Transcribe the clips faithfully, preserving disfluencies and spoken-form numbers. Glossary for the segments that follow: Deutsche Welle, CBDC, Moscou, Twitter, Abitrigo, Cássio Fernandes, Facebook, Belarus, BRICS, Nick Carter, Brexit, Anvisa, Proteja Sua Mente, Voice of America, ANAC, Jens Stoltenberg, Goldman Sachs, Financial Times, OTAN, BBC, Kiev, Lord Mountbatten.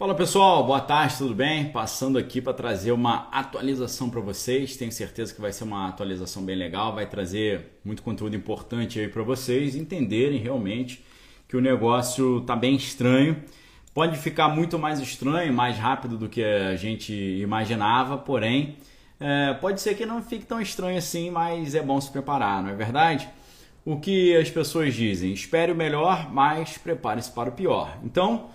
Fala pessoal, boa tarde, tudo bem? Passando aqui para trazer uma atualização para vocês, tenho certeza que vai ser uma atualização bem legal, vai trazer muito conteúdo importante aí para vocês entenderem realmente que o negócio está bem estranho, pode ficar muito mais estranho, mais rápido do que a gente imaginava, porém é, pode ser que não fique tão estranho assim, mas é bom se preparar, não é verdade? O que as pessoas dizem, espere o melhor, mas prepare-se para o pior. Então,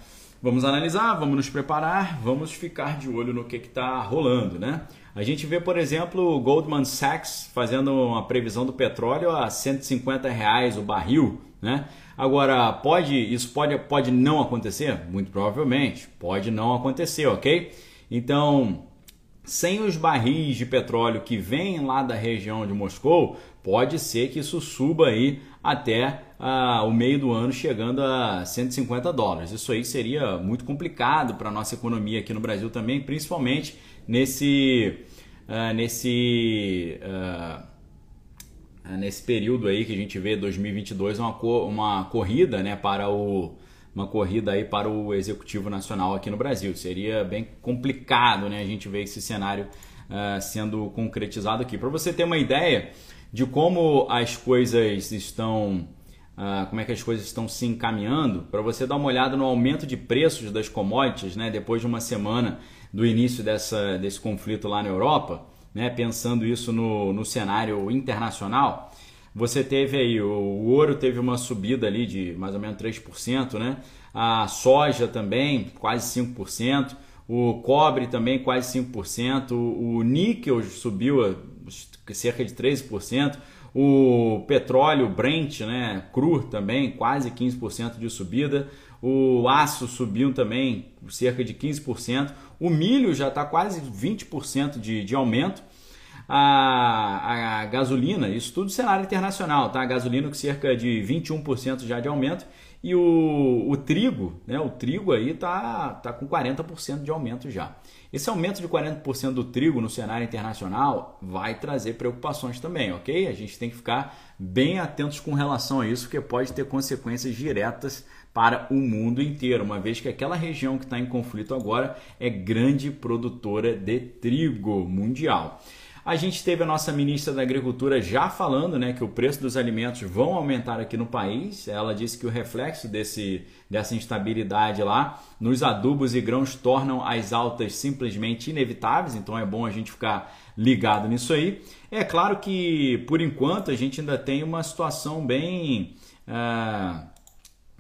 vamos analisar, vamos nos preparar, vamos ficar de olho no que está rolando, né? A gente vê, por exemplo, o Goldman Sachs fazendo uma previsão do petróleo a cento e cinquenta reais o barril, né? Agora, pode, isso pode, pode não acontecer? Muito provavelmente, pode não acontecer, ok? Então, sem os barris de petróleo que vêm lá da região de Moscou, pode ser que isso suba aí até ah, o meio do ano, chegando a cento e cinquenta dólares. Isso aí seria muito complicado para a nossa economia aqui no Brasil também, principalmente nesse, ah, nesse, ah, nesse período aí que a gente vê dois mil e vinte e dois, uma, co uma corrida, né, para o uma corrida aí para o Executivo Nacional aqui no Brasil. Seria bem complicado, né, a gente ver esse cenário ah, sendo concretizado aqui. Para você ter uma ideia de como as coisas estão, uh, como é que as coisas estão se encaminhando, para você dar uma olhada no aumento de preços das commodities, né, depois de uma semana do início dessa, desse conflito lá na Europa, né, pensando isso no, no cenário internacional, você teve aí, o, o ouro teve uma subida ali de mais ou menos três por cento, né, a soja também quase cinco por cento, o cobre também quase cinco por cento, o, o níquel subiu a cerca de treze por cento, o petróleo Brent, né, cru também, quase quinze por cento de subida, o aço subiu também cerca de quinze por cento, o milho já está quase vinte por cento de, de aumento, a, a gasolina, isso tudo cenário internacional, tá? A gasolina com cerca de vinte e um por cento já de aumento, e o, o trigo, né, o trigo aí está tá com quarenta por cento de aumento já. Esse aumento de quarenta por cento do trigo no cenário internacional vai trazer preocupações também, ok? A gente tem que ficar bem atentos com relação a isso, porque pode ter consequências diretas para o mundo inteiro, uma vez que aquela região que está em conflito agora é grande produtora de trigo mundial. A gente teve a nossa ministra da Agricultura já falando, né, que o preço dos alimentos vão aumentar aqui no país. Ela disse que o reflexo desse, dessa instabilidade lá nos adubos e grãos tornam as altas simplesmente inevitáveis, então é bom a gente ficar ligado nisso aí. É claro que, por enquanto, a gente ainda tem uma situação bem... Uh...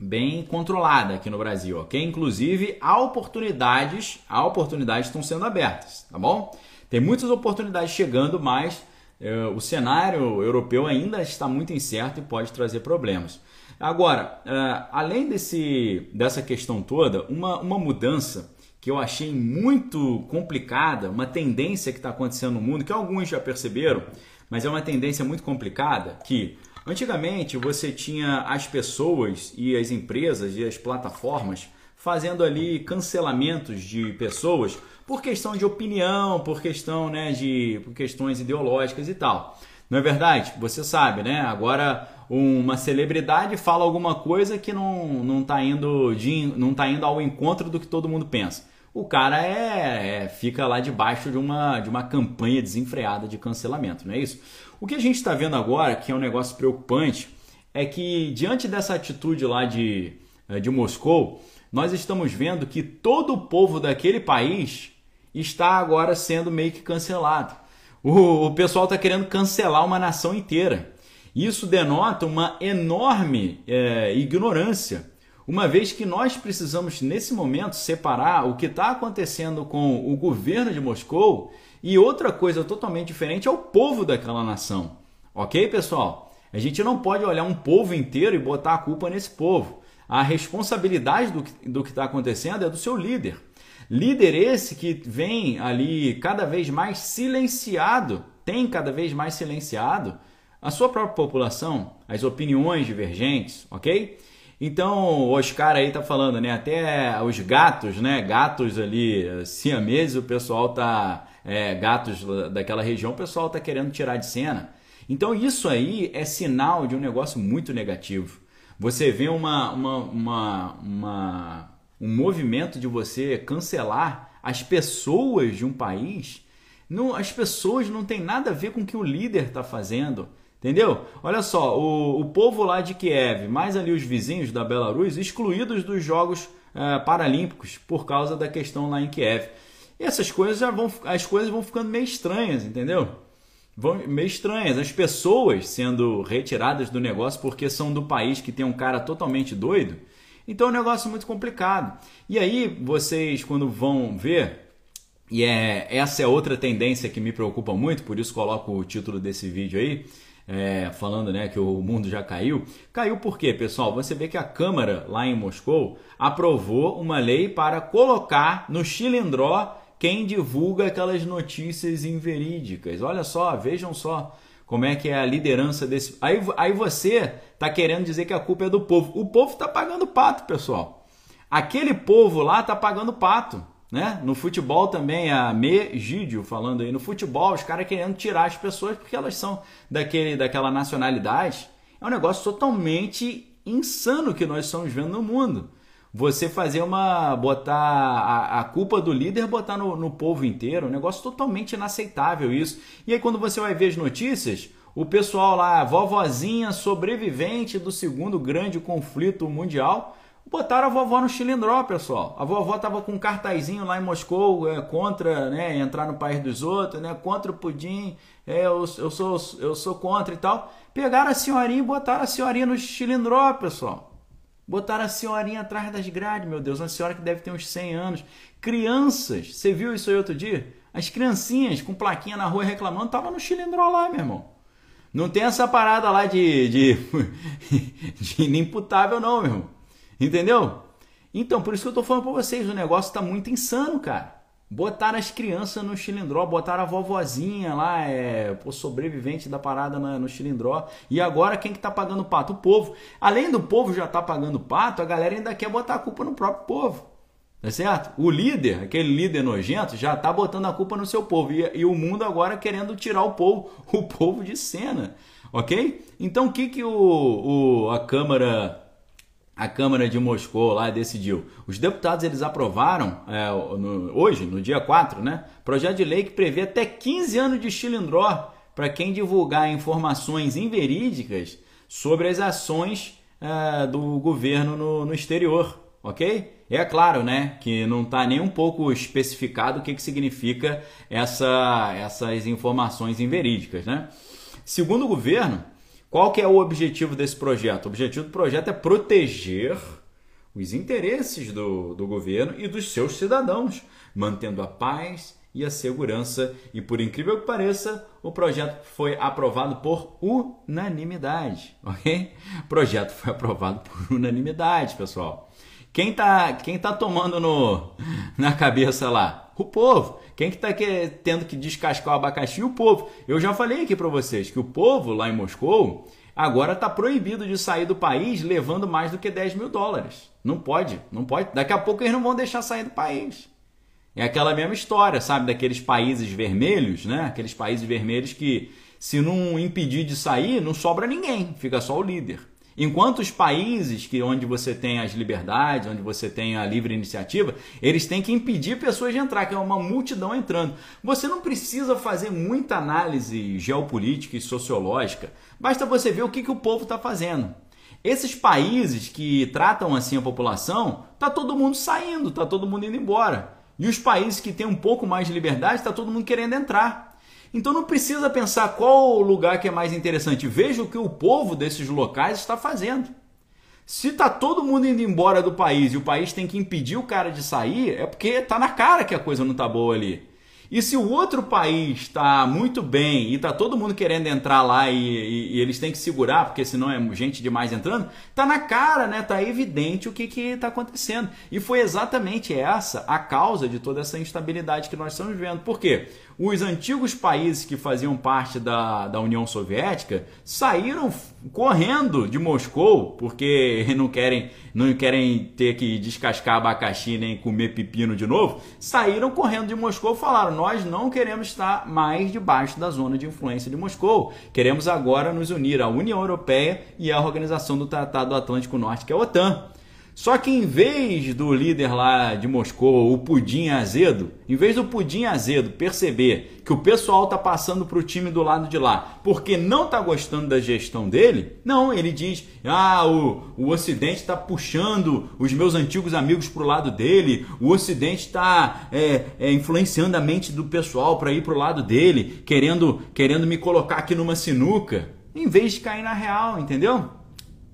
bem controlada aqui no Brasil, ok? Inclusive, há oportunidades, há oportunidades que estão sendo abertas, tá bom? Tem muitas oportunidades chegando, mas uh, o cenário europeu ainda está muito incerto e pode trazer problemas. Agora, uh, além desse, dessa questão toda, uma, uma mudança que eu achei muito complicada, uma tendência que está acontecendo no mundo, que alguns já perceberam, mas é uma tendência muito complicada, que antigamente você tinha as pessoas e as empresas e as plataformas fazendo ali cancelamentos de pessoas por questão de opinião, por questão, né, de por questões ideológicas e tal. Não é verdade? Você sabe, né? Agora uma celebridade fala alguma coisa que não não está indo de, não tá indo ao encontro do que todo mundo pensa. O cara é, é, fica lá debaixo de uma, de uma campanha desenfreada de cancelamento, não é isso? O que a gente está vendo agora, que é um negócio preocupante, é que diante dessa atitude lá de, de Moscou, nós estamos vendo que todo o povo daquele país está agora sendo meio que cancelado. O, o pessoal está querendo cancelar uma nação inteira. Isso denota uma enorme é, ignorância. Uma vez que nós precisamos, nesse momento, separar o que está acontecendo com o governo de Moscou e outra coisa totalmente diferente é o povo daquela nação. Ok, pessoal? A gente não pode olhar um povo inteiro e botar a culpa nesse povo. A responsabilidade do que do que está acontecendo é do seu líder. Líder esse que vem ali cada vez mais silenciado, tem cada vez mais silenciado a sua própria população, as opiniões divergentes, ok? Então, os caras aí tá falando, né? Até os gatos, né? Gatos ali, siameses, o pessoal tá... É, gatos daquela região, o pessoal tá querendo tirar de cena. Então, isso aí é sinal de um negócio muito negativo. Você vê uma, uma, uma, uma, um movimento de você cancelar as pessoas de um país, não, as pessoas não tem nada a ver com o que o líder está fazendo, entendeu? Olha só, o, o povo lá de Kiev, mais ali os vizinhos da Belarus, excluídos dos Jogos eh, Paralímpicos por causa da questão lá em Kiev. E essas coisas já vão, as coisas vão ficando meio estranhas, entendeu? Vão meio estranhas. As pessoas sendo retiradas do negócio porque são do país que tem um cara totalmente doido. Então é um negócio muito complicado. E aí vocês, quando vão ver, e é, essa é outra tendência que me preocupa muito, por isso coloco o título desse vídeo aí, é, falando, né, que o mundo já caiu. Caiu por quê, pessoal? Você vê que a Câmara lá em Moscou aprovou uma lei para colocar no chilindró quem divulga aquelas notícias inverídicas. Olha só, vejam só como é que é a liderança desse... Aí, aí você tá querendo dizer que a culpa é do povo. O povo tá pagando pato, pessoal. Aquele povo lá tá pagando pato, né? No futebol também, a Megídio falando aí, no futebol os caras querendo tirar as pessoas porque elas são daquele, daquela nacionalidade. É um negócio totalmente insano que nós estamos vendo no mundo. Você fazer uma... botar a, a culpa do líder, botar no, no povo inteiro, um negócio totalmente inaceitável isso. E aí quando você vai ver as notícias, o pessoal lá, a vovozinha sobrevivente do segundo grande conflito mundial, botaram a vovó no chilindró, pessoal. A vovó estava com um cartazinho lá em Moscou, é, contra, né, entrar no país dos outros, né, contra o pudim, é, eu, eu, sou, eu sou contra e tal. Pegaram a senhorinha e botaram a senhorinha no chilindró, pessoal. Botaram a senhorinha atrás das grades, meu Deus, uma senhora que deve ter uns cem anos. Crianças, você viu isso aí outro dia? As criancinhas com plaquinha na rua reclamando, tava no chilindró lá, meu irmão. Não tem essa parada lá de, de, de inimputável não, meu irmão. Entendeu? Então, por isso que eu tô falando pra vocês, o negócio tá muito insano, cara. Botaram as crianças no chilindró, botaram a vovozinha lá, é, o sobrevivente da parada na, no chilindró. E agora quem que tá pagando o pato? O povo. Além do povo já tá pagando o pato, a galera ainda quer botar a culpa no próprio povo. Tá certo? O líder, aquele líder nojento, já tá botando a culpa no seu povo. E, e o mundo agora querendo tirar o povo, o povo de cena. Ok? Então o que que o, o, a Câmara... A Câmara de Moscou lá decidiu. Os deputados eles aprovaram, é, no, hoje, no dia quatro, né, projeto de lei que prevê até quinze anos de chilindró para quem divulgar informações inverídicas sobre as ações é, do governo no, no exterior, ok? É claro, né, que não está nem um pouco especificado o que, que significa essa, essas informações inverídicas, né? Segundo o governo, qual que é o objetivo desse projeto? O objetivo do projeto é proteger os interesses do, do governo e dos seus cidadãos, mantendo a paz e a segurança. E por incrível que pareça, o projeto foi aprovado por unanimidade, ok? O projeto foi aprovado por unanimidade, pessoal. Quem tá, quem tá tomando no, na cabeça lá? O povo. Quem que tá que, tendo que descascar o abacaxi? O povo. Eu já falei aqui para vocês que o povo lá em Moscou agora tá proibido de sair do país levando mais do que dez mil dólares. Não pode, não pode. Daqui a pouco eles não vão deixar sair do país. É aquela mesma história, sabe? Daqueles países vermelhos, né? Aqueles países vermelhos que se não impedir de sair, não sobra ninguém. Fica só o líder. Enquanto os países que, onde você tem as liberdades, onde você tem a livre iniciativa, eles têm que impedir pessoas de entrar, que é uma multidão entrando. Você não precisa fazer muita análise geopolítica e sociológica, basta você ver o que, que o povo está fazendo. Esses países que tratam assim a população, está todo mundo saindo, está todo mundo indo embora. E os países que têm um pouco mais de liberdade, está todo mundo querendo entrar. Então não precisa pensar qual o lugar que é mais interessante. Veja o que o povo desses locais está fazendo. Se está todo mundo indo embora do país e o país tem que impedir o cara de sair, é porque está na cara que a coisa não está boa ali. E se o outro país está muito bem e está todo mundo querendo entrar lá e, e, e eles têm que segurar, porque senão é gente demais entrando, está na cara, né? Está evidente o que está acontecendo. E foi exatamente essa a causa de toda essa instabilidade que nós estamos vendo. Por quê? Os antigos países que faziam parte da, da União Soviética saíram correndo de Moscou, porque não querem, não querem ter que descascar abacaxi nem comer pepino de novo, saíram correndo de Moscou e falaram, nós não queremos estar mais debaixo da zona de influência de Moscou, queremos agora nos unir à União Europeia e à Organização do Tratado Atlântico Norte, que é a OTAN. Só que em vez do líder lá de Moscou, o pudim azedo, em vez do pudim azedo perceber que o pessoal tá passando pro time do lado de lá porque não tá gostando da gestão dele, não, ele diz, ah, o, o Ocidente tá puxando os meus antigos amigos pro lado dele, o Ocidente tá é, é, influenciando a mente do pessoal para ir pro lado dele, querendo, querendo me colocar aqui numa sinuca, em vez de cair na real, entendeu?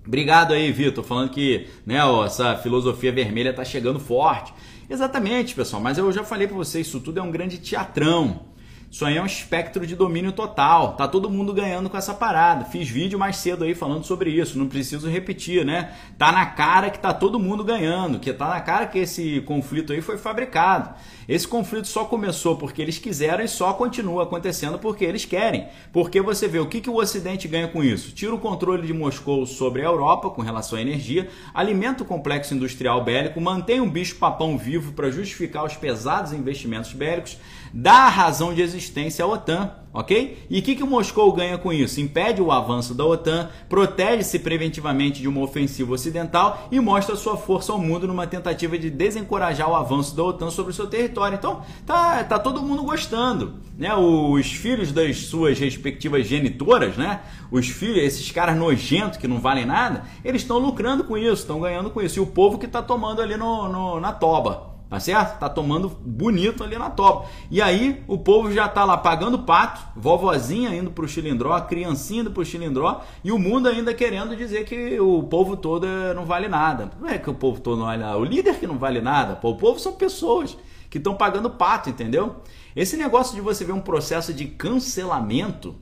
Obrigado aí, Vitor, falando que né, ó, essa filosofia vermelha tá chegando forte. Exatamente, pessoal, mas eu já falei para vocês, isso tudo é um grande teatrão. Isso aí é um espectro de domínio total. Tá todo mundo ganhando com essa parada. Fiz vídeo mais cedo aí falando sobre isso, não preciso repetir, né? Tá na cara que tá todo mundo ganhando, que tá na cara que esse conflito aí foi fabricado. Esse conflito só começou porque eles quiseram e só continua acontecendo porque eles querem. Porque você vê o que, que o Ocidente ganha com isso? Tira o controle de Moscou sobre a Europa com relação à energia, alimenta o complexo industrial bélico, mantém um bicho-papão vivo para justificar os pesados investimentos bélicos, dá a razão de existência existência à OTAN, ok? E o que, que Moscou ganha com isso? Impede o avanço da OTAN, protege-se preventivamente de uma ofensiva ocidental e mostra sua força ao mundo numa tentativa de desencorajar o avanço da OTAN sobre o seu território. Então, tá, tá todo mundo gostando, né? Os filhos das suas respectivas genitoras, né? Os filhos, esses caras nojentos que não valem nada, eles estão lucrando com isso, estão ganhando com isso. E o povo que tá tomando ali no, no, na toba. Tá certo? Tá tomando bonito ali na topa. E aí o povo já tá lá pagando pato, vovozinha indo pro xilindró, criancinha indo pro xilindró, e o mundo ainda querendo dizer que o povo todo não vale nada. Não é que o povo todo não vale nada, o líder que não vale nada. Pô, o povo são pessoas que estão pagando pato, entendeu? Esse negócio de você ver um processo de cancelamento,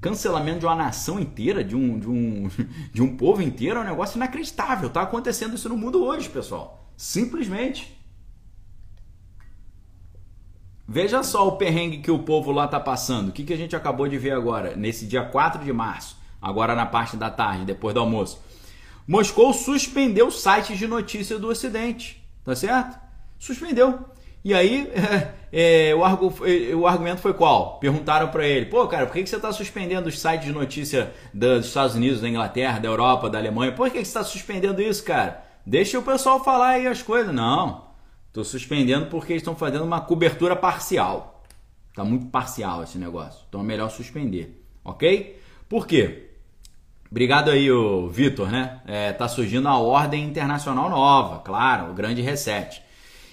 cancelamento de uma nação inteira, de um, de um, de um povo inteiro, é um negócio inacreditável. Tá acontecendo isso no mundo hoje, pessoal. Simplesmente. Veja só o perrengue que o povo lá tá passando. O que, que a gente acabou de ver agora, nesse dia quatro de março, agora na parte da tarde, depois do almoço. Moscou suspendeu sites de notícia do Ocidente, tá certo? Suspendeu. E aí, é, é, o, argu o argumento foi qual? Perguntaram para ele, pô, cara, por que, que você tá suspendendo os sites de notícia dos Estados Unidos, da Inglaterra, da Europa, da Alemanha? Por que, que você tá suspendendo isso, cara? Deixa o pessoal falar aí as coisas. Não. Estou suspendendo porque eles estão fazendo uma cobertura parcial. Está muito parcial esse negócio. Então é melhor suspender. Ok? Por quê? Obrigado aí, o Vitor, né? É, tá surgindo a ordem internacional nova. Claro, o grande reset.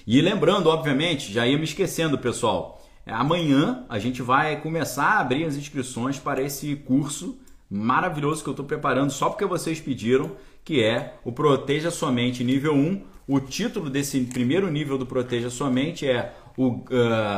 E lembrando, obviamente, já ia me esquecendo, pessoal. Amanhã a gente vai começar a abrir as inscrições para esse curso maravilhoso que eu estou preparando só porque vocês pediram, que é o Proteja Sua Mente nível um. O título desse primeiro nível do Proteja Sua Mente é o, uh,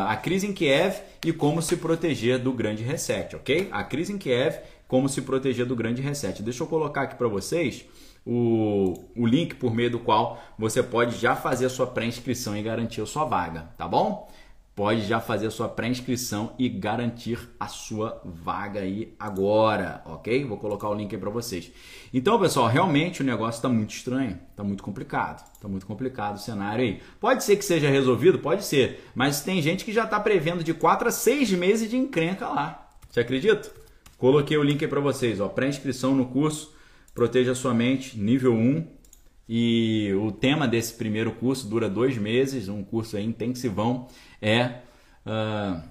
A Crise em Kiev e Como Se Proteger do Grande Reset, ok? A Crise em Kiev, Como Se Proteger do Grande Reset. Deixa eu colocar aqui para vocês o, o link por meio do qual você pode já fazer a sua pré-inscrição e garantir a sua vaga, tá bom? Pode já fazer a sua pré-inscrição e garantir a sua vaga aí agora, ok? Vou colocar o link aí para vocês. Então, pessoal, realmente o negócio está muito estranho, está muito complicado, está muito complicado o cenário aí. Pode ser que seja resolvido, pode ser, mas tem gente que já está prevendo de quatro a seis meses de encrenca lá. Você acredita? Coloquei o link aí para vocês, ó, pré-inscrição no curso Proteja Sua Mente, nível um. E o tema desse primeiro curso dura dois meses, um curso aí intensivão, é uh,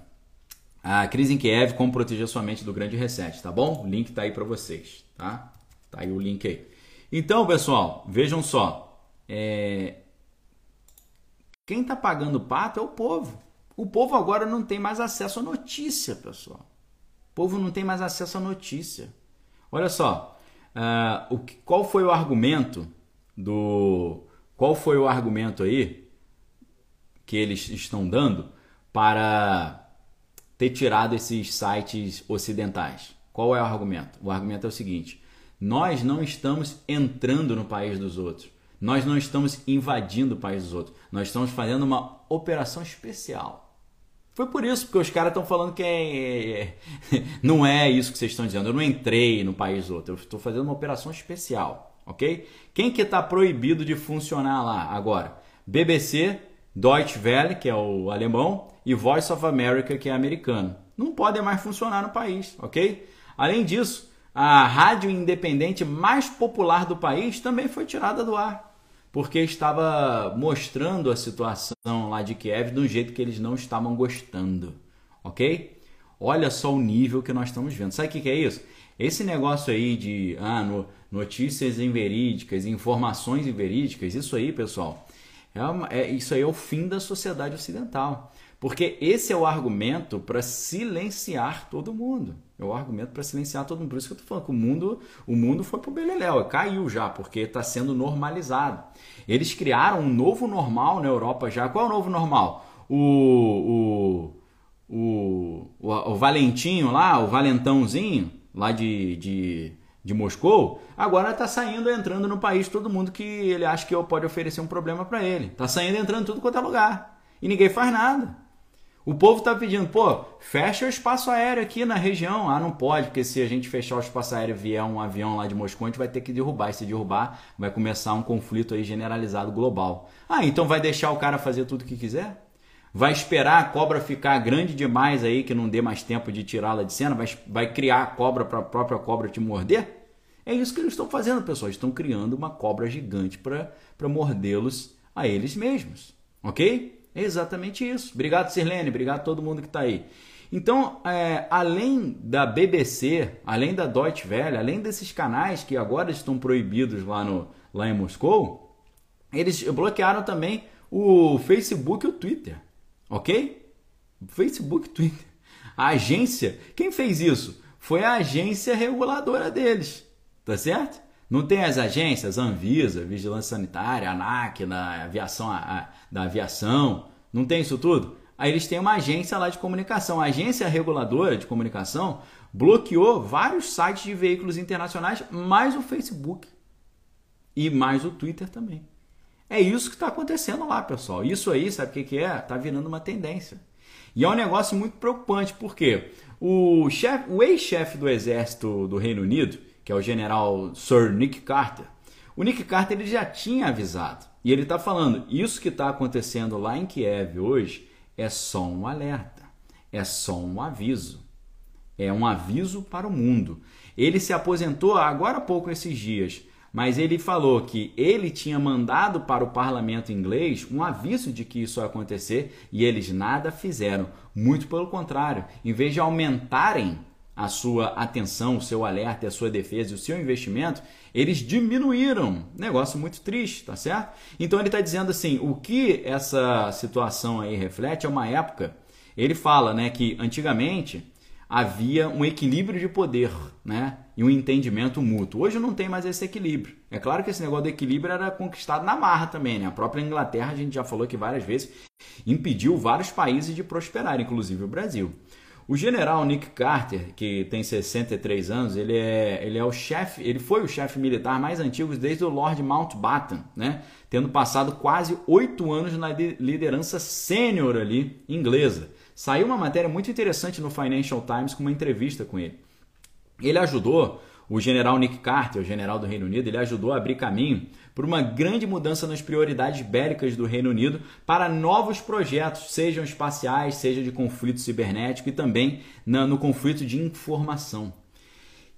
a crise em Kiev, como proteger sua mente do grande reset, tá bom? O link tá aí para vocês, tá? Tá aí o link aí. Então, pessoal, vejam só, é... quem tá pagando pato é o povo. O povo agora não tem mais acesso à notícia, pessoal. O povo não tem mais acesso à notícia. Olha só, uh, o que, qual foi o argumento... do qual foi o argumento aí que eles estão dando para ter tirado esses sites ocidentais? Qual é o argumento? O argumento é o seguinte: nós não estamos entrando no país dos outros, nós não estamos invadindo o país dos outros, nós estamos fazendo uma operação especial. Foi por isso, porque os caras estão falando que é, é, não é isso que vocês estão dizendo, eu não entrei no país dos outros, eu estou fazendo uma operação especial. Ok? Quem que está proibido de funcionar lá agora? B B C, Deutsche Welle, que é o alemão, e Voice of America, que é americano. Não podem mais funcionar no país, ok? Além disso, a rádio independente mais popular do país também foi tirada do ar. porque estava mostrando a situação lá de Kiev do jeito que eles não estavam gostando, ok? Olha só o nível que nós estamos vendo. Sabe o que, que é isso? Esse negócio aí de ah, no, notícias inverídicas, informações inverídicas, isso aí, pessoal, é uma, é, isso aí é o fim da sociedade ocidental. Porque esse é o argumento para silenciar todo mundo. É o argumento para silenciar todo mundo. Por isso que eu estou falando que o mundo, o mundo foi para o beleléu, caiu já, porque está sendo normalizado. Eles criaram um novo normal na Europa já. Qual é o novo normal? O, o, o, o, o Valentinho lá, o Valentãozinho lá de, de, de Moscou, agora está saindo e entrando no país todo mundo que ele acha que pode oferecer um problema para ele. Está saindo e entrando tudo quanto é lugar. E ninguém faz nada. O povo está pedindo, pô, fecha o espaço aéreo aqui na região. Ah, não pode, porque se a gente fechar o espaço aéreo e vier um avião lá de Moscou, a gente vai ter que derrubar. E se derrubar, vai começar um conflito aí generalizado global. Ah, então vai deixar o cara fazer tudo o que quiser? Vai esperar a cobra ficar grande demais aí, que não dê mais tempo de tirá-la de cena? Vai, vai criar a cobra para a própria cobra te morder? É isso que eles estão fazendo, pessoal. Eles estão criando uma cobra gigante para mordê-los a eles mesmos, ok? É exatamente isso. Obrigado, Sirlene. Obrigado a todo mundo que está aí. Então, é, além da B B C, além da Deutsche Welle, além desses canais que agora estão proibidos lá, no, lá em Moscou, eles bloquearam também o Facebook e o Twitter. Ok? Facebook e Twitter. A agência... Quem fez isso? Foi a agência reguladora deles. Tá certo? Não tem as agências, Anvisa, Vigilância Sanitária, ANAC, na aviação, a, a, da aviação, não tem isso tudo? Aí eles têm uma agência lá de comunicação. A agência reguladora de comunicação bloqueou vários sites de veículos internacionais, mais o Facebook e mais o Twitter também. É isso que está acontecendo lá, pessoal. Isso aí, sabe o que, que é? Está virando uma tendência. E é um negócio muito preocupante, porque o, chefe, o ex-chefe do Exército do Reino Unido, que é o general Sir Nick Carter, o Nick Carter ele já tinha avisado. E ele está falando, isso que está acontecendo lá em Kiev hoje é só um alerta, é só um aviso, é um aviso para o mundo. Ele se aposentou agora há pouco esses dias, mas ele falou que ele tinha mandado para o parlamento inglês um aviso de que isso ia acontecer e eles nada fizeram. Muito pelo contrário, em vez de aumentarem a sua atenção, o seu alerta, a sua defesa e o seu investimento, eles diminuíram. Negócio muito triste, tá certo? Então ele está dizendo assim, o que essa situação aí reflete é uma época, ele fala, né, que antigamente havia um equilíbrio de poder, né, e um entendimento mútuo. Hoje não tem mais esse equilíbrio. É claro que esse negócio do equilíbrio era conquistado na marra também, né? A própria Inglaterra, a gente já falou que várias vezes impediu vários países de prosperar, inclusive o Brasil. O general Nick Carter, que tem sessenta e três anos, ele é, ele é o chefe, ele foi o chefe militar mais antigo desde o Lord Mountbatten, né? Tendo passado quase oito anos na liderança sênior ali inglesa. Saiu uma matéria muito interessante no Financial Times com uma entrevista com ele. Ele ajudou, o general Nick Carter, o general do Reino Unido, ele ajudou a abrir caminho por uma grande mudança nas prioridades bélicas do Reino Unido para novos projetos, sejam espaciais, seja de conflito cibernético e também na, no conflito de informação.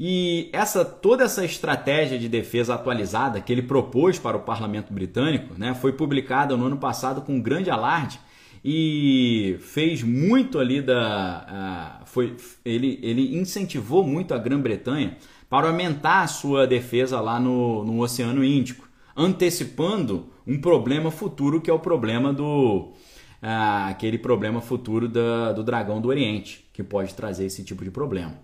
E essa, toda essa estratégia de defesa atualizada que ele propôs para o parlamento britânico, né, foi publicada no ano passado com um grande alarde e fez muito ali da... A, foi, ele, ele incentivou muito a Grã-Bretanha para aumentar a sua defesa lá no, no Oceano Índico, antecipando um problema futuro que é o problema do... Ah, aquele problema futuro da, do Dragão do Oriente, que pode trazer esse tipo de problema.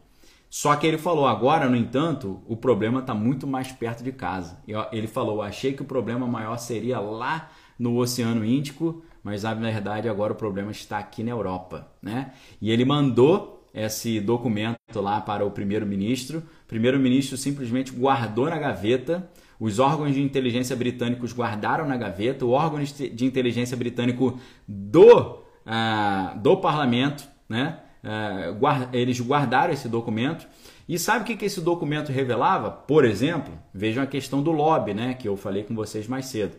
Só que ele falou, agora, no entanto, o problema está muito mais perto de casa. Ele falou, achei que o problema maior seria lá no Oceano Índico, mas na verdade agora o problema está aqui na Europa, né? E ele mandou esse documento lá para o primeiro-ministro. O primeiro-ministro simplesmente guardou na gaveta, os órgãos de inteligência britânicos guardaram na gaveta, o órgão de inteligência britânico do, ah, do parlamento, né? ah, guard, eles guardaram esse documento. E sabe o que, que esse documento revelava? Por exemplo, vejam a questão do lobby, né? Que eu falei com vocês mais cedo.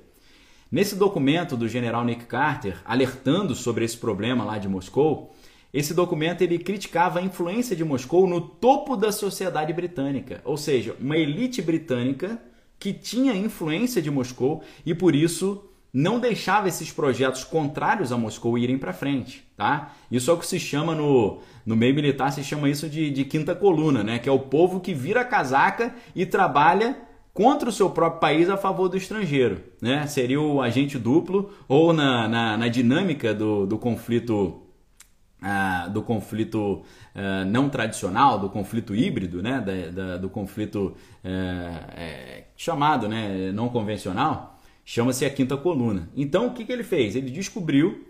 Nesse documento do general Nick Carter, alertando sobre esse problema lá de Moscou, esse documento ele criticava a influência de Moscou no topo da sociedade britânica, ou seja, uma elite britânica que tinha influência de Moscou e, por isso, não deixava esses projetos contrários a Moscou irem para frente, tá? Isso é o que se chama, no, no meio militar, se chama isso de, de quinta coluna, né? Que é o povo que vira a casaca e trabalha contra o seu próprio país a favor do estrangeiro, né? Seria o agente duplo, ou na, na, na dinâmica do, do conflito... Ah, do conflito ah, não tradicional, do conflito híbrido, né? da, da, do conflito eh, é, chamado, né? não convencional, chama-se a quinta coluna. Então, o que, que ele fez? Ele descobriu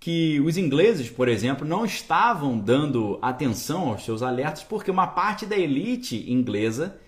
que os ingleses, por exemplo, não estavam dando atenção aos seus alertas porque uma parte da elite inglesa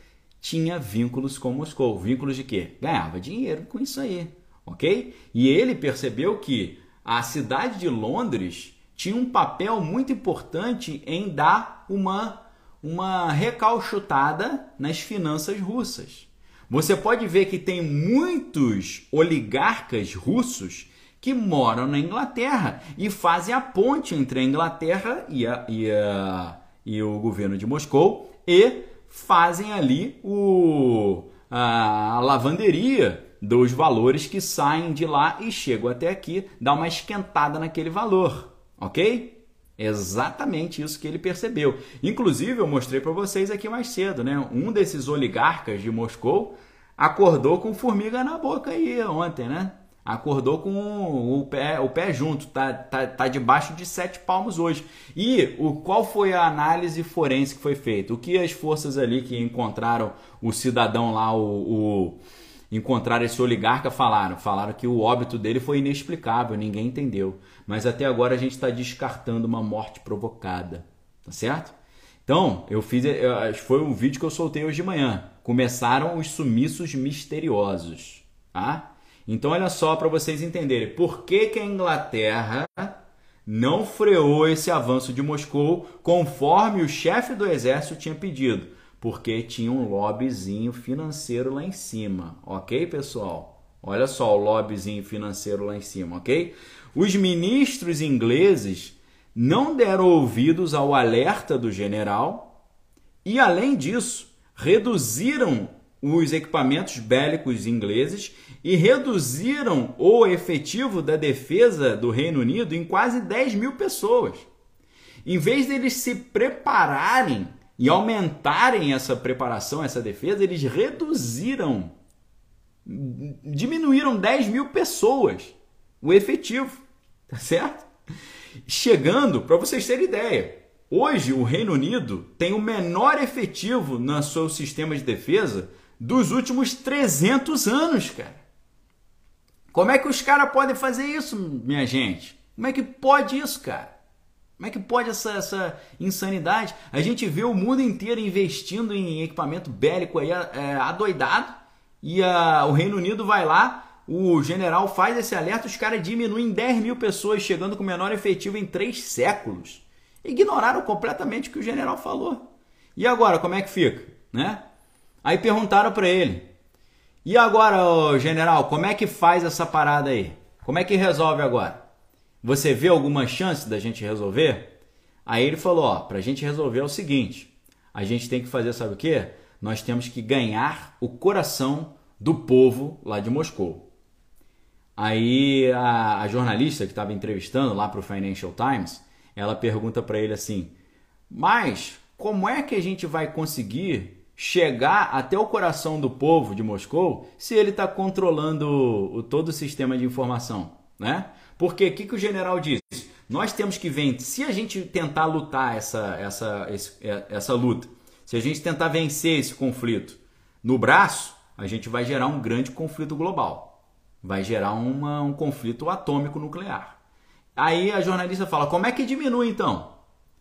tinha vínculos com Moscou. Vínculos de quê? Ganhava dinheiro com isso aí, ok? E ele percebeu que a cidade de Londres tinha um papel muito importante em dar uma, uma recalchutada nas finanças russas. Você pode ver que tem muitos oligarcas russos que moram na Inglaterra e fazem a ponte entre a Inglaterra e, a, e, a, e o governo de Moscou e fazem ali o, a, a lavanderia dos valores que saem de lá e chegam até aqui, dá uma esquentada naquele valor. Ok? Exatamente isso que ele percebeu. Inclusive, eu mostrei para vocês aqui mais cedo, né? Um desses oligarcas de Moscou acordou com formiga na boca aí ontem, né? Acordou com o pé, o pé junto, tá, tá, tá debaixo de sete palmos hoje. E o, qual foi a análise forense que foi feita? O que as forças ali que encontraram o cidadão lá, o... o encontraram esse oligarca, falaram. Falaram que o óbito dele foi inexplicável, ninguém entendeu. Mas até agora a gente está descartando uma morte provocada, tá certo? Então, eu fiz, foi um vídeo que eu soltei hoje de manhã. Começaram os sumiços misteriosos, tá? Então, olha só para vocês entenderem. Por que que a Inglaterra não freou esse avanço de Moscou conforme o chefe do exército tinha pedido? Porque tinha um lobbyzinho financeiro lá em cima, ok, pessoal? Olha só o lobbyzinho financeiro lá em cima, ok? Os ministros ingleses não deram ouvidos ao alerta do general e, além disso, reduziram os equipamentos bélicos ingleses e reduziram o efetivo da defesa do Reino Unido em quase dez mil pessoas. Em vez deles se prepararem e aumentarem essa preparação, essa defesa, eles reduziram, diminuíram dez mil pessoas o efetivo, tá certo? Chegando, para vocês terem ideia, hoje o Reino Unido tem o menor efetivo no seu sistema de defesa dos últimos trezentos anos, cara. Como é que os caras podem fazer isso, minha gente? Como é que pode isso, cara? Como é que pode essa, essa insanidade? A gente vê o mundo inteiro investindo em equipamento bélico aí, é, adoidado, e a, o Reino Unido vai lá, o general faz esse alerta, os caras diminuem dez mil pessoas, chegando com o menor efetivo em três séculos. Ignoraram completamente o que o general falou. E agora, como é que fica, né? Aí perguntaram para ele, e agora, ô, general, como é que faz essa parada aí? Como é que resolve agora? Você vê alguma chance da gente resolver? Aí ele falou, ó, pra gente resolver é o seguinte, a gente tem que fazer, sabe o quê? Nós temos que ganhar o coração do povo lá de Moscou. Aí a, a jornalista que estava entrevistando lá pro Financial Times, ela pergunta para ele assim, mas como é que a gente vai conseguir chegar até o coração do povo de Moscou se ele tá controlando o, todo o sistema de informação, né? Porque o que, que o general disse? Nós temos que vencer. Se a gente tentar lutar essa, essa, esse, essa luta, se a gente tentar vencer esse conflito no braço, a gente vai gerar um grande conflito global. Vai gerar uma, um conflito atômico nuclear. Aí a jornalista fala, como é que diminui então?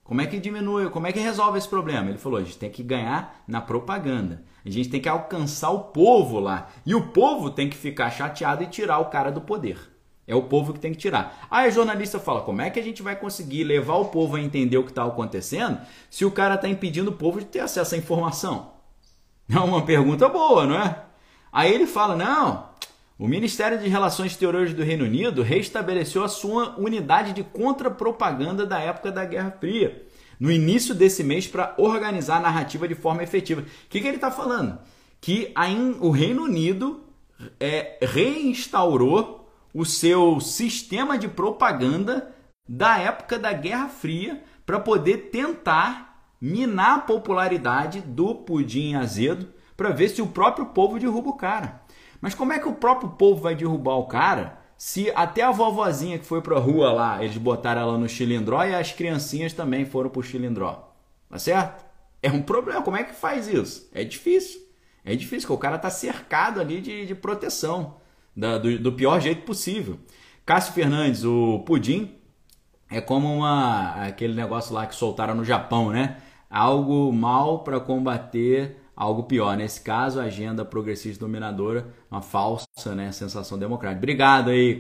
Como é que diminui? Como é que resolve esse problema? Ele falou, a gente tem que ganhar na propaganda. A gente tem que alcançar o povo lá. E o povo tem que ficar chateado e tirar o cara do poder. É o povo que tem que tirar. Aí a jornalista fala, como é que a gente vai conseguir levar o povo a entender o que está acontecendo se o cara está impedindo o povo de ter acesso à informação? É uma pergunta boa, não é? Aí ele fala, não, o Ministério de Relações Exteriores do Reino Unido restabeleceu a sua unidade de contra-propaganda da época da Guerra Fria, no início desse mês, para organizar a narrativa de forma efetiva. O que, que ele está falando? que a in, o Reino Unido é, reinstaurou o seu sistema de propaganda da época da Guerra Fria para poder tentar minar a popularidade do pudim azedo para ver se o próprio povo derruba o cara. Mas como é que o próprio povo vai derrubar o cara se até a vovozinha que foi para a rua lá, eles botaram ela no chilindró e as criancinhas também foram para o chilindró? Tá certo? É um problema. Como é que faz isso? É difícil. É difícil, porque o cara está cercado ali de, de proteção da, do, do pior jeito possível. Cássio Fernandes, o pudim é como uma, aquele negócio lá que soltaram no Japão, né? Algo mal para combater algo pior. Nesse caso, a agenda progressista dominadora, uma falsa, né, sensação democrática. Obrigado aí,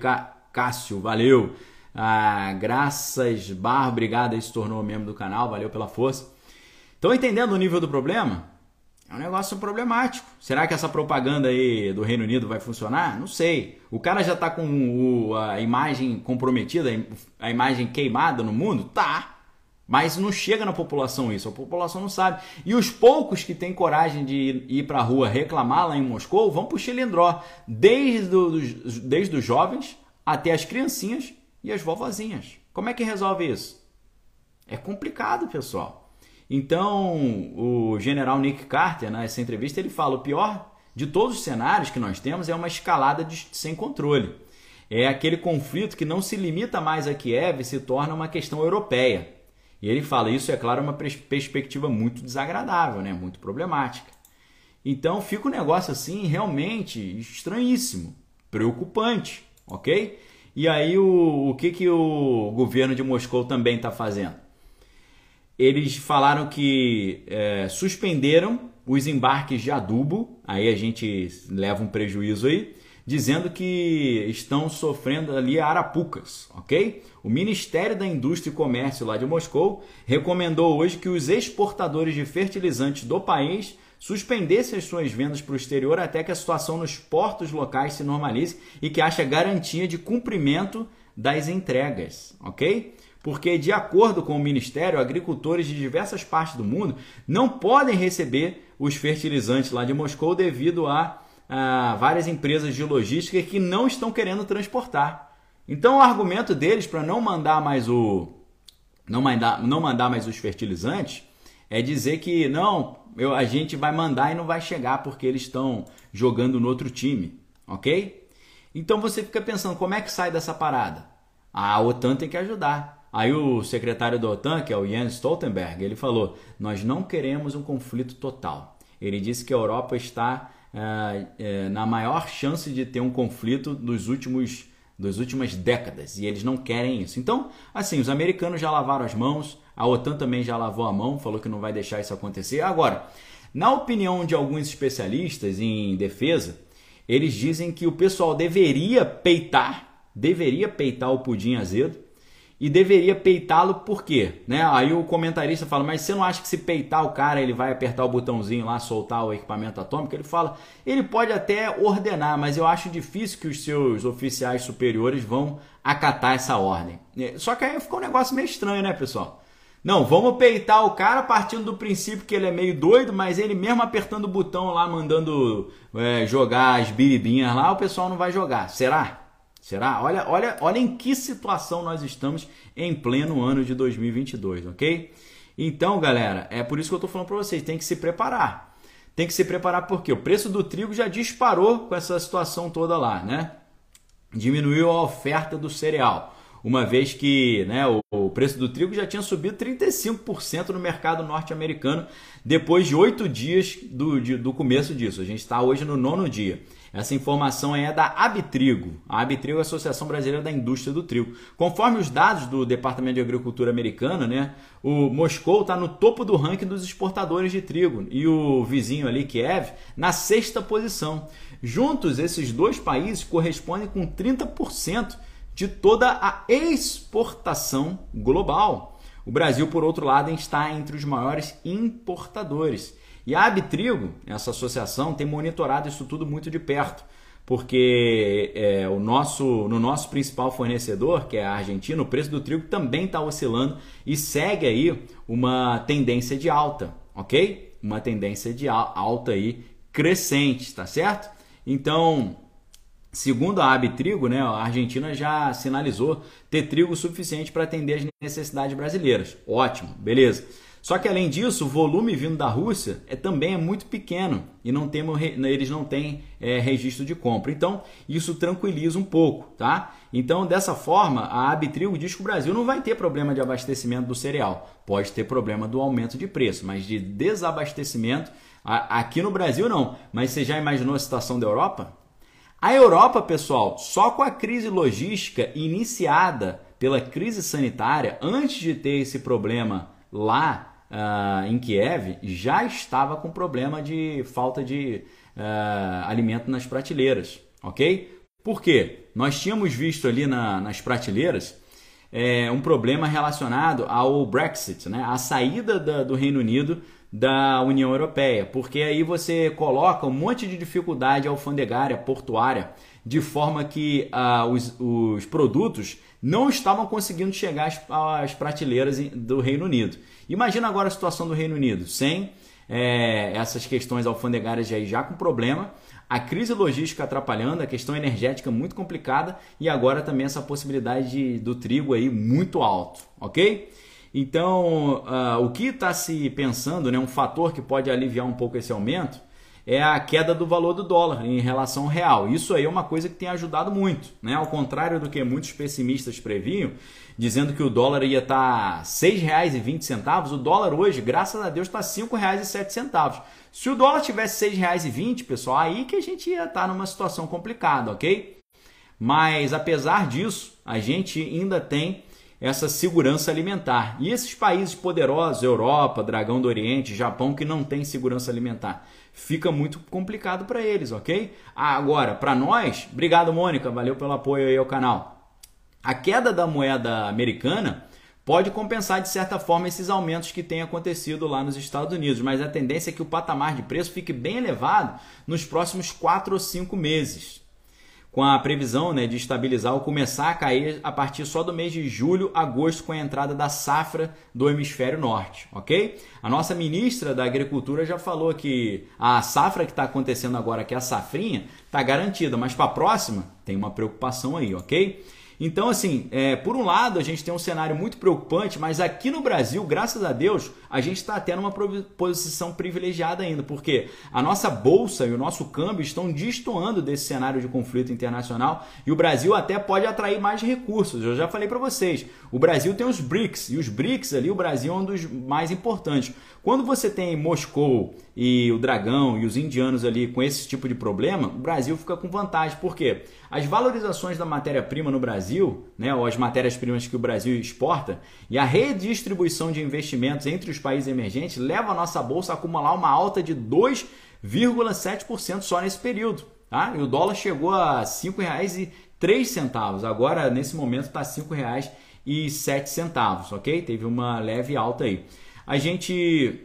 Cássio, valeu. Ah, Graças Barro, obrigado aí, se tornou membro do canal, valeu pela força. Estão entendendo o nível do problema? É um negócio problemático. Será que essa propaganda aí do Reino Unido vai funcionar? Não sei. O cara já está com o, a imagem comprometida, a imagem queimada no mundo? Tá. Mas não chega na população isso. A população não sabe. E os poucos que têm coragem de ir para a rua reclamar lá em Moscou vão para o chilindró. Desde os, desde os jovens até as criancinhas e as vovozinhas. Como é que resolve isso? É complicado, pessoal. Então, o general Nick Carter, nessa entrevista, ele fala: o pior de todos os cenários que nós temos é uma escalada de, sem controle. É aquele conflito que não se limita mais a Kiev e se torna uma questão europeia. E ele fala, isso é claro, uma perspectiva muito desagradável, né? Muito problemática. Então, fica um negócio assim realmente estranhíssimo, preocupante, ok? E aí, o, o que, que o governo de Moscou também está fazendo? Eles falaram que é, suspenderam os embarques de adubo, aí a gente leva um prejuízo aí, dizendo que estão sofrendo ali arapucas, ok? O Ministério da Indústria e Comércio lá de Moscou recomendou hoje que os exportadores de fertilizantes do país suspendessem as suas vendas para o exterior até que a situação nos portos locais se normalize e que haja garantia de cumprimento das entregas, ok? Porque, de acordo com o Ministério, agricultores de diversas partes do mundo não podem receber os fertilizantes lá de Moscou devido a, a várias empresas de logística que não estão querendo transportar. Então, o argumento deles para não mandar mais o não mandar, não mandar mais os fertilizantes é dizer que não, eu, a gente vai mandar e não vai chegar porque eles estão jogando no outro time, ok? Então, você fica pensando, como é que sai dessa parada? A OTAN tem que ajudar. Aí o secretário da OTAN, que é o Jens Stoltenberg, ele falou, nós não queremos um conflito total. Ele disse que a Europa está é, é, na maior chance de ter um conflito dos últimos, das últimas décadas, e eles não querem isso. Então, assim, os americanos já lavaram as mãos, a OTAN também já lavou a mão, falou que não vai deixar isso acontecer. Agora, na opinião de alguns especialistas em defesa, eles dizem que o pessoal deveria peitar, deveria peitar o pudim azedo, e deveria peitá-lo por quê? Né? Aí o comentarista fala, mas você não acha que se peitar o cara ele vai apertar o botãozinho lá, soltar o equipamento atômico? Ele fala, ele pode até ordenar, mas eu acho difícil que os seus oficiais superiores vão acatar essa ordem. Só que aí ficou um negócio meio estranho, né, pessoal? Não, vamos peitar o cara partindo do princípio que ele é meio doido, mas ele mesmo apertando o botão lá, mandando é, jogar as biribinhas lá, o pessoal não vai jogar. Será? Será? Olha, olha, olha em que situação nós estamos em pleno ano de dois mil e vinte e dois, ok? Então, galera, é por isso que eu estou falando para vocês, tem que se preparar. Tem que se preparar porque o preço do trigo já disparou com essa situação toda lá, né? Diminuiu a oferta do cereal, uma vez que, né, o, o preço do trigo já tinha subido trinta e cinco por cento no mercado norte-americano depois de oito dias do, de, do começo disso. A gente está hoje no nono dia. Essa informação é da Abitrigo. A Abitrigo é a Associação Brasileira da Indústria do Trigo. Conforme os dados do Departamento de Agricultura americano, né, o Moscou está no topo do ranking dos exportadores de trigo e o vizinho ali, Kiev, na sexta posição. Juntos, esses dois países correspondem com trinta por cento de toda a exportação global. O Brasil, por outro lado, está entre os maiores importadores. E a Abitrigo, essa associação, tem monitorado isso tudo muito de perto, porque é, o nosso, no nosso principal fornecedor, que é a Argentina, o preço do trigo também está oscilando e segue aí uma tendência de alta, ok? Uma tendência de alta aí crescente, tá certo? Então, segundo a Abitrigo, né, a Argentina já sinalizou ter trigo suficiente para atender as necessidades brasileiras. Ótimo, beleza. Só que além disso, o volume vindo da Rússia é, também é muito pequeno e não tem, eles não têm é, registro de compra. Então, isso tranquiliza um pouco, tá? Então, dessa forma, a Abitrigo diz que o Brasil não vai ter problema de abastecimento do cereal. Pode ter problema do aumento de preço, mas de desabastecimento, a, aqui no Brasil não. Mas você já imaginou a situação da Europa? A Europa, pessoal, só com a crise logística iniciada pela crise sanitária, antes de ter esse problema lá, Uh, em Kiev, já estava com problema de falta de uh, alimento nas prateleiras, ok? Por quê? Nós tínhamos visto ali na, nas prateleiras é, um problema relacionado ao Brexit, né? A saída da, do Reino Unido da União Europeia, porque aí você coloca um monte de dificuldade alfandegária, portuária, de forma que uh, os, os produtos não estavam conseguindo chegar às, às prateleiras do Reino Unido. Imagina agora a situação do Reino Unido, sem é, essas questões alfandegárias aí já com problema, a crise logística atrapalhando, a questão energética muito complicada e agora também essa possibilidade de, do trigo aí muito alto, ok? Então, uh, o que está se pensando, né, um fator que pode aliviar um pouco esse aumento, é a queda do valor do dólar em relação ao real. Isso aí é uma coisa que tem ajudado muito, né? Ao contrário do que muitos pessimistas previam, dizendo que o dólar ia estar seis reais e vinte centavos, o dólar hoje, graças a Deus, está cinco reais e sete centavos. Se o dólar tivesse seis reais e vinte, pessoal, aí que a gente ia estar numa situação complicada, ok? Mas, apesar disso, a gente ainda tem essa segurança alimentar. E esses países poderosos, Europa, Dragão do Oriente, Japão, que não tem segurança alimentar, fica muito complicado para eles, ok? Agora, para nós, obrigado, Mônica, valeu pelo apoio aí ao canal. A queda da moeda americana pode compensar, de certa forma, esses aumentos que têm acontecido lá nos Estados Unidos, mas a tendência é que o patamar de preço fique bem elevado nos próximos quatro ou cinco meses. Com a previsão, né, de estabilizar ou começar a cair a partir só do mês de julho, agosto, com a entrada da safra do hemisfério norte, ok? A nossa ministra da Agricultura já falou que a safra que está acontecendo agora, que é a safrinha, está garantida, mas para a próxima tem uma preocupação aí, ok? Então, assim, é, por um lado a gente tem um cenário muito preocupante, mas aqui no Brasil, graças a Deus, a gente está tendo uma posição privilegiada ainda, porque a nossa bolsa e o nosso câmbio estão destoando desse cenário de conflito internacional e o Brasil até pode atrair mais recursos. Eu já falei para vocês, o Brasil tem os BRICS e os BRICS ali, o Brasil é um dos mais importantes. Quando você tem Moscou e o Dragão e os indianos ali com esse tipo de problema, o Brasil fica com vantagem, porque as valorizações da matéria-prima no Brasil, Brasil, né, ou as matérias-primas que o Brasil exporta, e a redistribuição de investimentos entre os países emergentes leva a nossa bolsa a acumular uma alta de dois vírgula sete por cento só nesse período, tá? E o dólar chegou a cinco reais e três centavos, agora nesse momento está cinco reais e sete centavos, ok? Teve uma leve alta aí. A gente...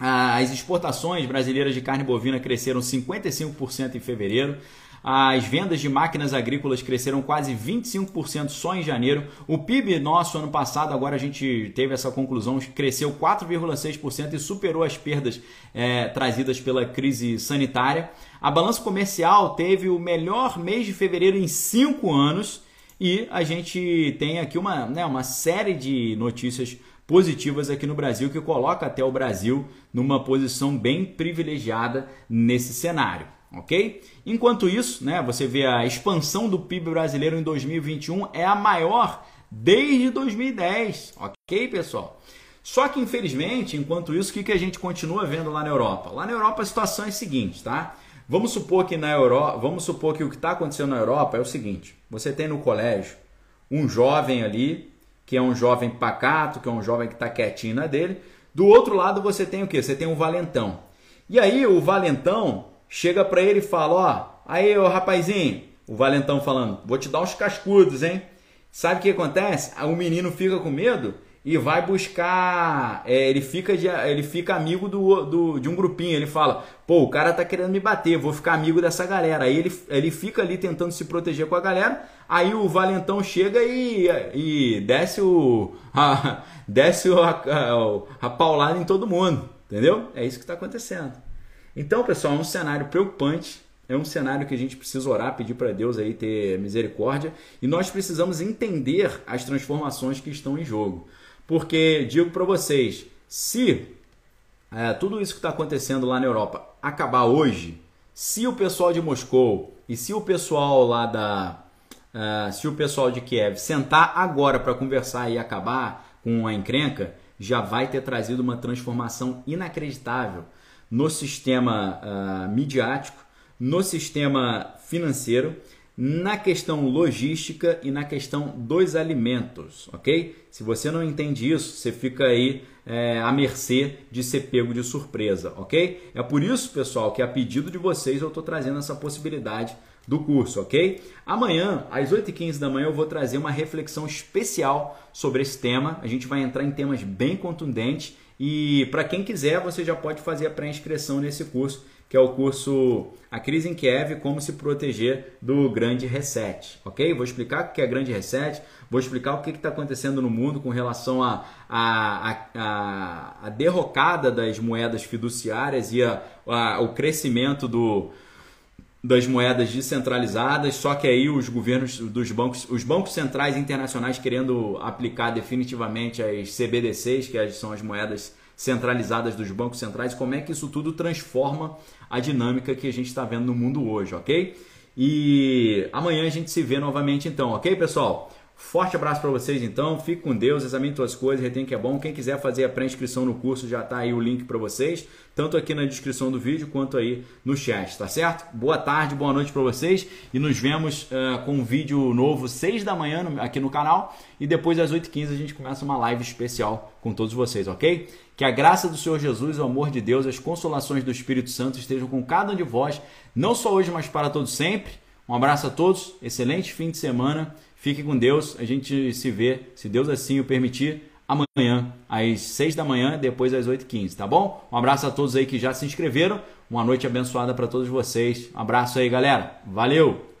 As exportações brasileiras de carne bovina cresceram cinquenta e cinco por cento em fevereiro. As vendas de máquinas agrícolas cresceram quase vinte e cinco por cento só em janeiro. O P I B nosso ano passado, agora a gente teve essa conclusão, cresceu quatro vírgula seis por cento e superou as perdas é, trazidas pela crise sanitária. A balança comercial teve o melhor mês de fevereiro em cinco anos e a gente tem aqui uma, né, uma série de notícias positivas aqui no Brasil, que coloca até o Brasil numa posição bem privilegiada nesse cenário. Ok? Enquanto isso, né, você vê a expansão do P I B brasileiro em dois mil e vinte e um é a maior desde dois mil e dez, ok, pessoal? Só que, infelizmente, enquanto isso, o que, que a gente continua vendo lá na Europa? Lá na Europa a situação é a seguinte, tá? Vamos supor que na Europa, vamos supor que o que está acontecendo na Europa é o seguinte: você tem no colégio um jovem ali, que é um jovem pacato, que é um jovem que está quietinho na dele. Do outro lado você tem o quê? Você tem um valentão. E aí o valentão chega para ele e fala, ó, aí ô rapazinho, o valentão falando, vou te dar uns cascudos, hein? Sabe o que acontece? O menino fica com medo e vai buscar, é, ele, fica de, ele fica amigo do, do, de um grupinho, ele fala, pô, o cara tá querendo me bater, vou ficar amigo dessa galera. Aí ele, ele fica ali tentando se proteger com a galera, aí o valentão chega e, e desce, o, a, desce o, a, a, a paulada em todo mundo, entendeu? É isso que tá acontecendo. Então, pessoal, é um cenário preocupante, é um cenário que a gente precisa orar, pedir para Deus aí ter misericórdia, e nós precisamos entender as transformações que estão em jogo. Porque, digo para vocês, se é, tudo isso que está acontecendo lá na Europa acabar hoje, se o pessoal de Moscou e se o pessoal lá da... Uh, se o pessoal de Kiev sentar agora para conversar e acabar com a encrenca, já vai ter trazido uma transformação inacreditável no sistema uh, midiático, no sistema financeiro, na questão logística e na questão dos alimentos, ok? Se você não entende isso, você fica aí é, à mercê de ser pego de surpresa, ok? É por isso, pessoal, que a pedido de vocês eu estou trazendo essa possibilidade do curso, ok? Amanhã, às oito e quinze da manhã, eu vou trazer uma reflexão especial sobre esse tema. A gente vai entrar em temas bem contundentes e, para quem quiser, você já pode fazer a pré-inscrição nesse curso, que é o curso A Crise em Kiev, Como Se Proteger do Grande Reset, ok? Vou explicar o que é Grande Reset, vou explicar o que está acontecendo no mundo com relação à a, a, a, a derrocada das moedas fiduciárias e a, a, o crescimento do... das moedas descentralizadas, só que aí os governos dos bancos, os bancos centrais internacionais querendo aplicar definitivamente as C B D Cs, que são as moedas centralizadas dos bancos centrais, como é que isso tudo transforma a dinâmica que a gente está vendo no mundo hoje, ok? E amanhã a gente se vê novamente então, ok, pessoal? Forte abraço para vocês então, fique com Deus, examine suas coisas, retém que é bom. Quem quiser fazer a pré-inscrição no curso, já está aí o link para vocês, tanto aqui na descrição do vídeo quanto aí no chat, tá certo? Boa tarde, boa noite para vocês e nos vemos uh, com um vídeo novo seis da manhã no, aqui no canal, e depois às oito e quinze a gente começa uma live especial com todos vocês, ok? Que a graça do Senhor Jesus, o amor de Deus, as consolações do Espírito Santo estejam com cada um de vós, não só hoje, mas para todos sempre. Um abraço a todos, excelente fim de semana. Fique com Deus, a gente se vê, se Deus assim o permitir, amanhã, às seis da manhã, depois às oito e quinze, tá bom? Um abraço a todos aí que já se inscreveram, uma noite abençoada para todos vocês, um abraço aí galera, valeu!